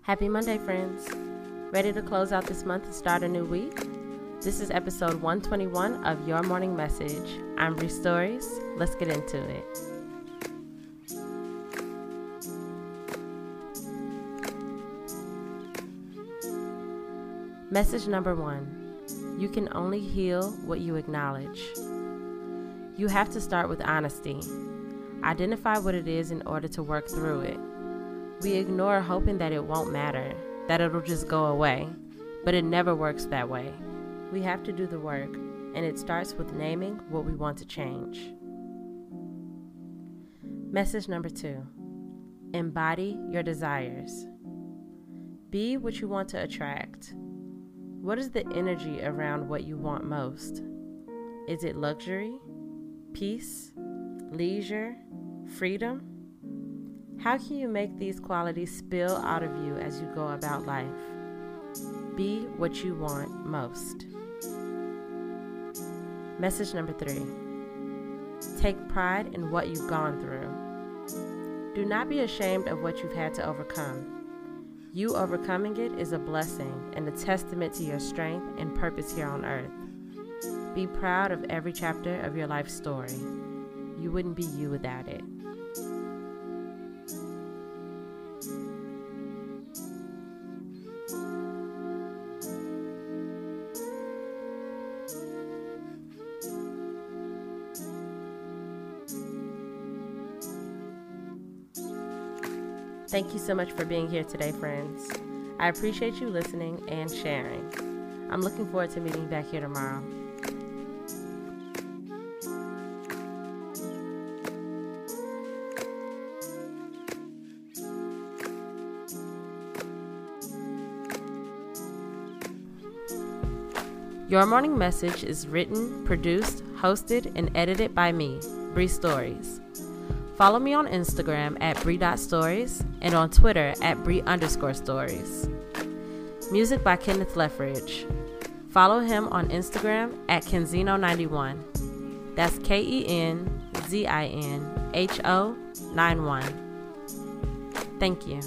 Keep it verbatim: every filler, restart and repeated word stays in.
Happy Monday, friends. Ready to close out this month and start a new week? This is episode one twenty-one of Your Morning Message. I'm Brie Stories. Let's get into it. Message number one. You can only heal what you acknowledge. You have to start with honesty. Identify what it is in order to work through it. We ignore hoping that it won't matter, that it'll just go away, but it never works that way. We have to do the work, and it starts with naming what we want to change. Message number two, embody your desires. Be what you want to attract. What is the energy around what you want most? Is it luxury, peace, leisure, freedom? How can you make these qualities spill out of you as you go about life? Be what you want most. Message number three. Take pride in what you've gone through. Do not be ashamed of what you've had to overcome. You overcoming it is a blessing and a testament to your strength and purpose here on earth. Be proud of every chapter of your life story. You wouldn't be you without it. Thank you so much for being here today, friends. I appreciate you listening and sharing. I'm looking forward to meeting you back here tomorrow. Your Morning Message is written, produced, hosted, and edited by me, Brie Stories. Follow me on Instagram at Brie dot Stories and on Twitter at Brie underscore Stories. Music by Kenneth Leffridge. Follow him on Instagram at Kenzino ninety-one. That's K E N Z I N H O nine one. Thank you.